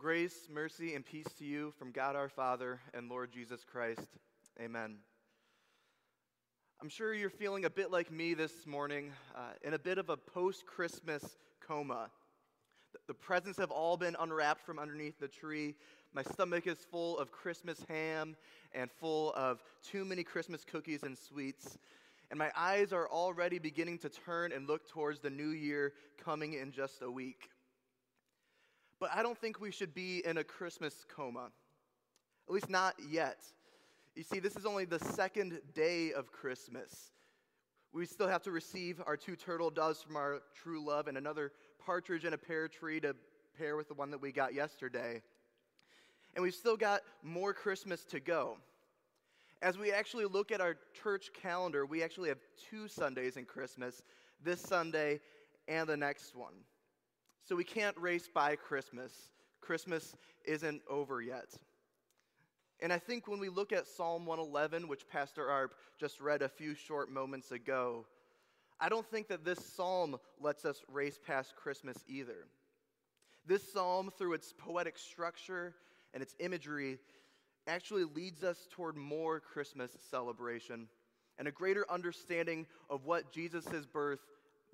Grace, mercy, and peace to you from God our Father and Lord Jesus Christ. Amen. I'm sure you're feeling a bit like me this morning, in a bit of a post-Christmas coma. The presents have all been unwrapped from underneath the tree. My stomach is full of Christmas ham and full of too many Christmas cookies and sweets. And my eyes are already beginning to turn and look towards the new year coming in just a week. But I don't think we should be in a Christmas coma, at least not yet. You see, this is only the second day of Christmas. We still have to receive our 2 turtle doves from our true love and another partridge in a pear tree to pair with the one that we got yesterday. And we've still got more Christmas to go. As we actually look at our church calendar, we actually have 2 Sundays in Christmas, this Sunday and the next one. So we can't race by Christmas. Christmas isn't over yet. And I think when we look at Psalm 111, which Pastor Arp just read a few short moments ago, I don't think that this psalm lets us race past Christmas either. This psalm, through its poetic structure and its imagery, actually leads us toward more Christmas celebration and a greater understanding of what Jesus' birth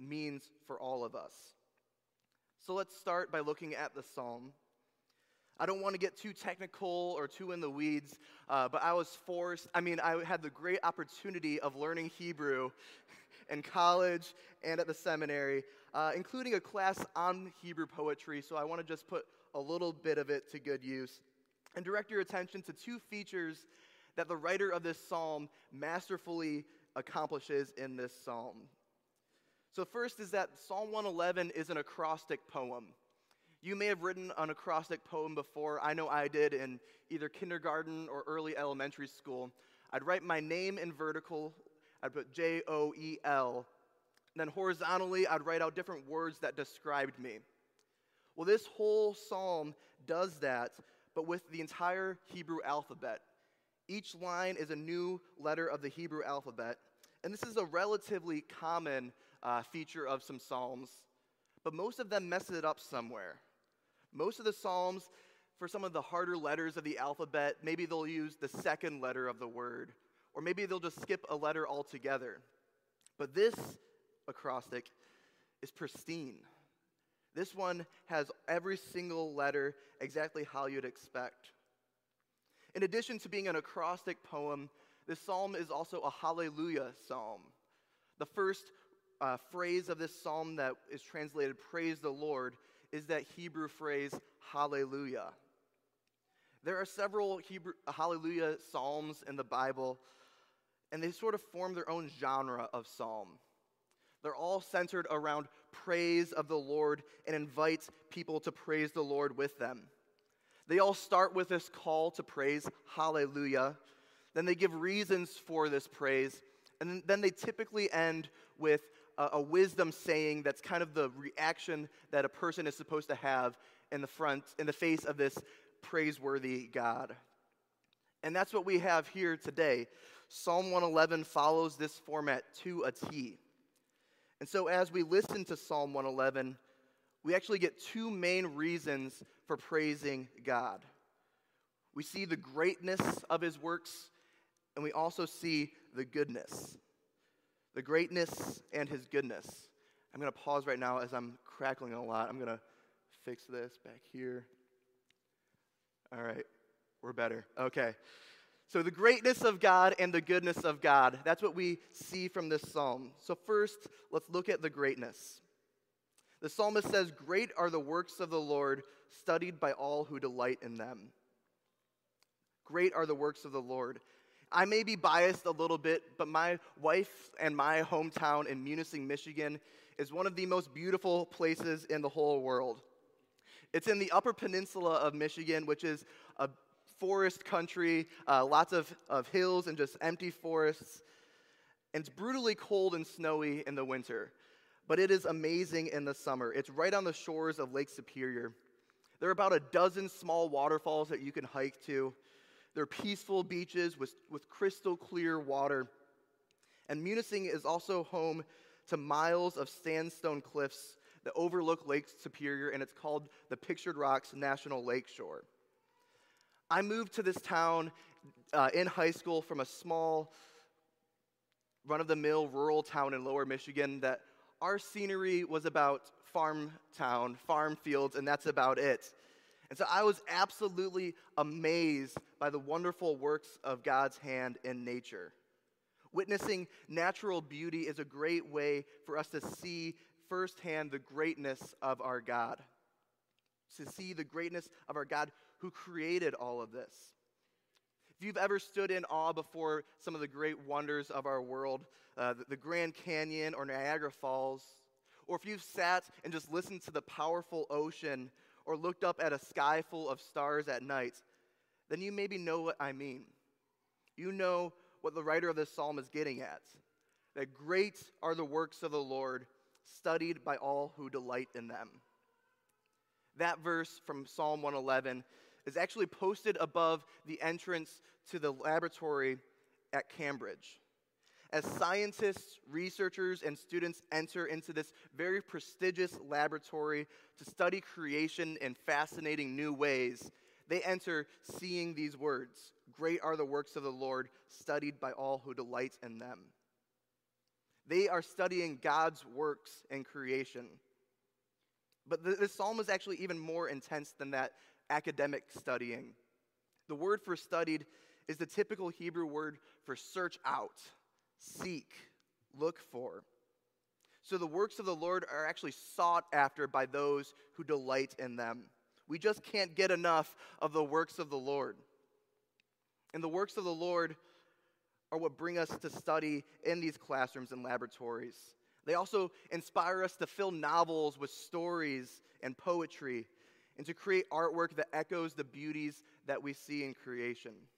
means for all of us. So let's start by looking at the psalm. I don't want to get too technical or too in the weeds, but I had the great opportunity of learning Hebrew in college and at the seminary, including a class on Hebrew poetry, so I want to just put a little bit of it to good use and direct your attention to 2 features that the writer of this psalm masterfully accomplishes in this psalm. So first is that Psalm 111 is an acrostic poem. You may have written an acrostic poem before. I know I did in either kindergarten or early elementary school. I'd write my name in vertical. I'd put Joel. Then horizontally, I'd write out different words that described me. Well, this whole psalm does that, but with the entire Hebrew alphabet. Each line is a new letter of the Hebrew alphabet. And this is a relatively common feature of some psalms, but most of them mess it up somewhere. Most of the psalms, for some of the harder letters of the alphabet, maybe they'll use the second letter of the word, or maybe they'll just skip a letter altogether. But this acrostic is pristine. This one has every single letter exactly how you'd expect. In addition to being an acrostic poem, this psalm is also a hallelujah psalm. The first phrase of this psalm that is translated praise the Lord is that Hebrew phrase hallelujah. There are several Hebrew hallelujah psalms in the Bible, and they sort of form their own genre of psalm. They're all centered around praise of the Lord and invite people to praise the Lord with them. They all start with this call to praise, hallelujah. Then they give reasons for this praise, and then they typically end with a wisdom saying that's kind of the reaction that a person is supposed to have in the face of this praiseworthy God. And that's what we have here today. Psalm 111 follows this format to a T. And so as we listen to Psalm 111, we actually get 2 main reasons for praising God. We see the greatness of his works, and we also see the goodness. The greatness and his goodness. I'm going to pause right now as I'm crackling a lot. I'm going to fix this back here. All right, we're better. Okay. So the greatness of God and the goodness of God. That's what we see from this psalm. So first, let's look at the greatness. The psalmist says, "Great are the works of the Lord, studied by all who delight in them." Great are the works of the Lord. I may be biased a little bit, but my wife and my hometown in Munising, Michigan, is one of the most beautiful places in the whole world. It's in the Upper Peninsula of Michigan, which is a forest country, lots of hills and just empty forests. And it's brutally cold and snowy in the winter, but it is amazing in the summer. It's right on the shores of Lake Superior. There are about a dozen small waterfalls that you can hike to. They're peaceful beaches with crystal clear water. And Munising is also home to miles of sandstone cliffs that overlook Lake Superior, and it's called the Pictured Rocks National Lakeshore. I moved to this town in high school from a small, run-of-the-mill rural town in Lower Michigan that our scenery was about farm town, farm fields, and that's about it. And so I was absolutely amazed by the wonderful works of God's hand in nature. Witnessing natural beauty is a great way for us to see firsthand the greatness of our God, to see the greatness of our God who created all of this. If you've ever stood in awe before some of the great wonders of our world, the Grand Canyon or Niagara Falls, or if you've sat and just listened to the powerful ocean or looked up at a sky full of stars at night, then you maybe know what I mean. You know what the writer of this psalm is getting at, that great are the works of the Lord, studied by all who delight in them. That verse from Psalm 111 is actually posted above the entrance to the laboratory at Cambridge. As scientists, researchers, and students enter into this very prestigious laboratory to study creation in fascinating new ways, they enter seeing these words, "Great are the works of the Lord, studied by all who delight in them." They are studying God's works in creation. But this psalm is actually even more intense than that academic studying. The word for studied is the typical Hebrew word for search out, seek, look for. So the works of the Lord are actually sought after by those who delight in them. We just can't get enough of the works of the Lord. And the works of the Lord are what bring us to study in these classrooms and laboratories. They also inspire us to fill novels with stories and poetry and to create artwork that echoes the beauties that we see in creation.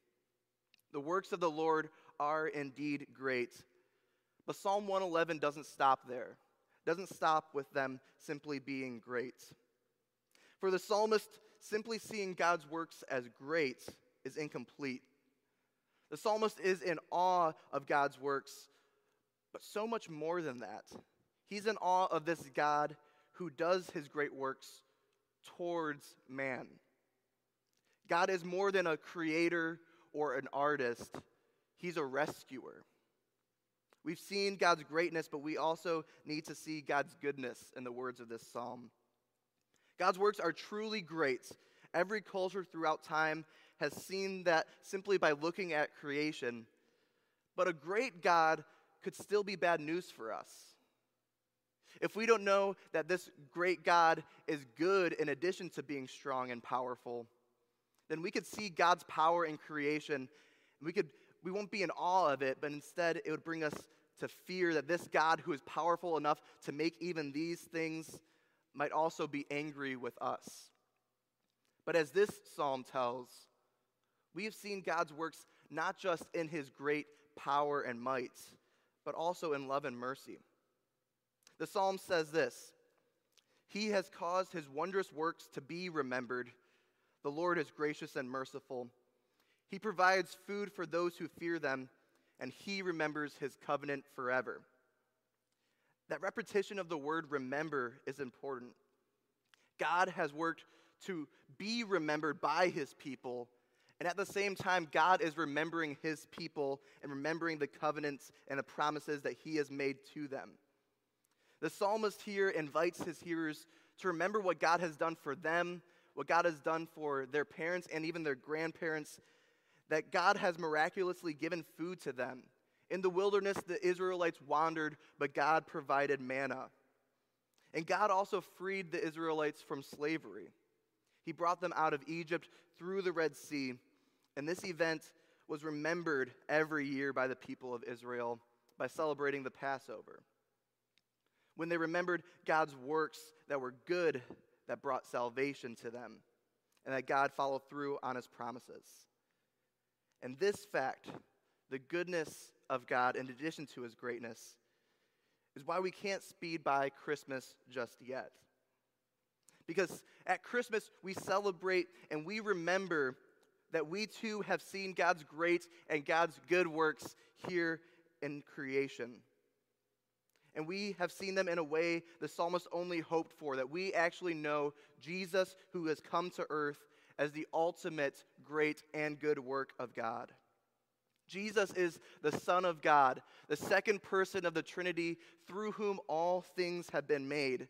The works of the Lord are indeed great. But Psalm 111 doesn't stop there. It doesn't stop with them simply being great. For the psalmist, simply seeing God's works as great is incomplete. The psalmist is in awe of God's works, but so much more than that. He's in awe of this God who does his great works towards man. God is more than a creator or an artist. He's a rescuer. We've seen God's greatness, but we also need to see God's goodness in the words of this psalm. God's works are truly great. Every culture throughout time has seen that simply by looking at creation. But a great God could still be bad news for us. If we don't know that this great God is good in addition to being strong and powerful, then we could see God's power in creation. We won't be in awe of it, but instead it would bring us to fear that this God who is powerful enough to make even these things might also be angry with us. But as this psalm tells, we have seen God's works not just in his great power and might, but also in love and mercy. The psalm says this, "He has caused his wondrous works to be remembered. The Lord is gracious and merciful. He provides food for those who fear them, and he remembers his covenant forever." That repetition of the word remember is important. God has worked to be remembered by his people, and at the same time, God is remembering his people and remembering the covenants and the promises that he has made to them. The psalmist here invites his hearers to remember what God has done for them, what God has done for their parents and even their grandparents, that God has miraculously given food to them. In the wilderness, the Israelites wandered, but God provided manna. And God also freed the Israelites from slavery. He brought them out of Egypt through the Red Sea, and this event was remembered every year by the people of Israel by celebrating the Passover, when they remembered God's works that were good, that brought salvation to them, and that God followed through on his promises. And this fact, the goodness of God in addition to his greatness, is why we can't speed by Christmas just yet. Because at Christmas, we celebrate and we remember that we too have seen God's great and God's good works here in creation. and we have seen them in a way the psalmist only hoped for, that we actually know Jesus who has come to earth as the ultimate great and good work of God. Jesus is the Son of God, the second person of the Trinity, through whom all things have been made.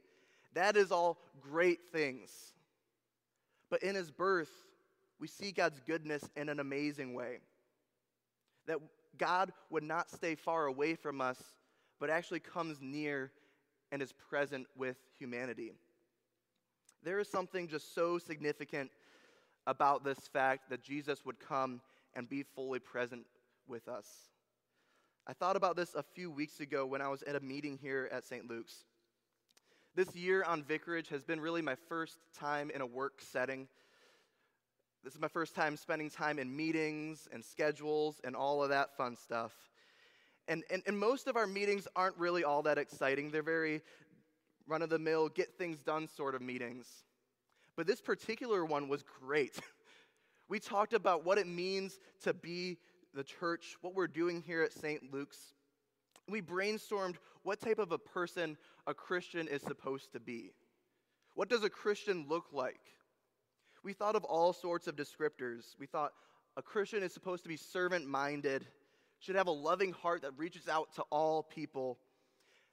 That is all great things. But in his birth, we see God's goodness in an amazing way. That God would not stay far away from us, but actually comes near and is present with humanity. There is something just so significant about this fact that Jesus would come and be fully present with us. I thought about this a few weeks ago when I was at a meeting here at St. Luke's. This year on Vicarage has been really my first time in a work setting. This is my first time spending time in meetings and schedules and all of that fun stuff. And most of our meetings aren't really all that exciting. They're very run-of-the-mill, get-things-done sort of meetings. But this particular one was great. We talked about what it means to be the church, what we're doing here at St. Luke's. We brainstormed what type of a person a Christian is supposed to be. What does a Christian look like? We thought of all sorts of descriptors. We thought a Christian is supposed to be servant-minded, should have a loving heart that reaches out to all people.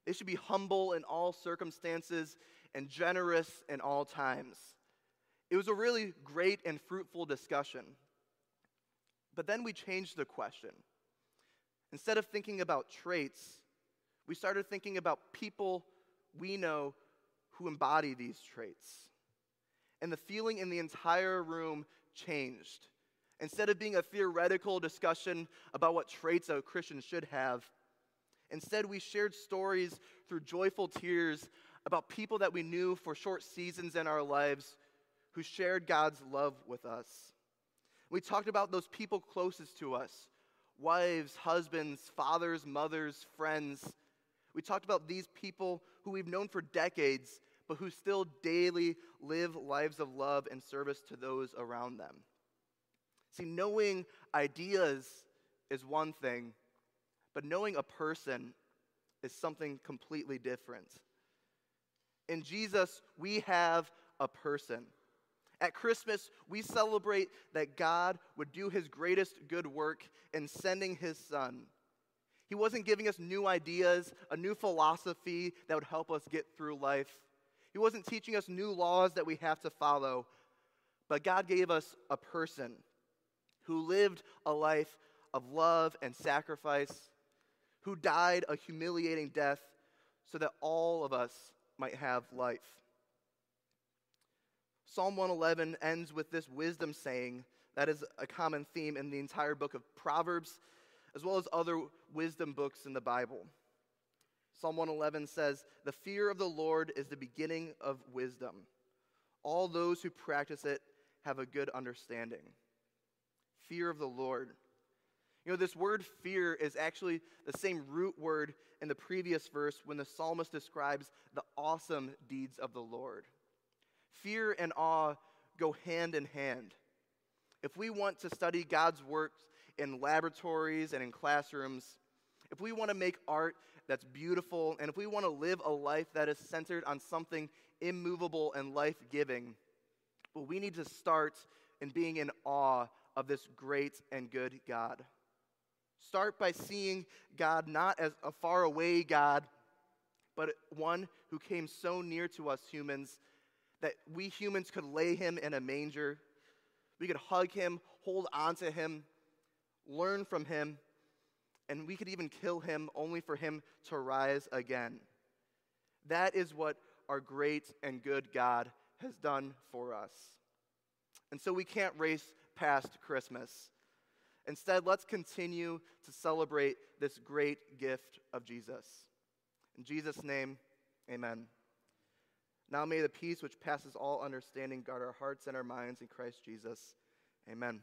They should be humble in all circumstances and generous in all times. It was a really great and fruitful discussion. But then we changed the question. Instead of thinking about traits, we started thinking about people we know who embody these traits. And the feeling in the entire room changed. Instead of being a theoretical discussion about what traits a Christian should have, instead we shared stories through joyful tears about people that we knew for short seasons in our lives who shared God's love with us. We talked about those people closest to us, wives, husbands, fathers, mothers, friends. We talked about these people who we've known for decades, but who still daily live lives of love and service to those around them. See, knowing ideas is one thing, but knowing a person is something completely different. In Jesus, we have a person. At Christmas, we celebrate that God would do his greatest good work in sending his Son. He wasn't giving us new ideas, a new philosophy that would help us get through life. He wasn't teaching us new laws that we have to follow, but God gave us a person who lived a life of love and sacrifice, who died a humiliating death so that all of us might have life. Psalm 111 ends with this wisdom saying that is a common theme in the entire book of Proverbs, as well as other wisdom books in the Bible. Psalm 111 says, "The fear of the Lord is the beginning of wisdom. All those who practice it have a good understanding." Fear of the Lord. You know, this word fear is actually the same root word in the previous verse when the psalmist describes the awesome deeds of the Lord. Fear and awe go hand in hand. If we want to study God's works in laboratories and in classrooms, if we want to make art that's beautiful, and if we want to live a life that is centered on something immovable and life-giving, well, we need to start in being in awe of this great and good God. Start by seeing God not as a faraway God, but one who came so near to us humans that we humans could lay him in a manger. We could hug him, hold on to him, learn from him, and we could even kill him only for him to rise again. That is what our great and good God has done for us. And so we can't race past Christmas. Instead, let's continue to celebrate this great gift of Jesus. In Jesus' name, amen. Now may the peace which passes all understanding guard our hearts and our minds in Christ Jesus. Amen.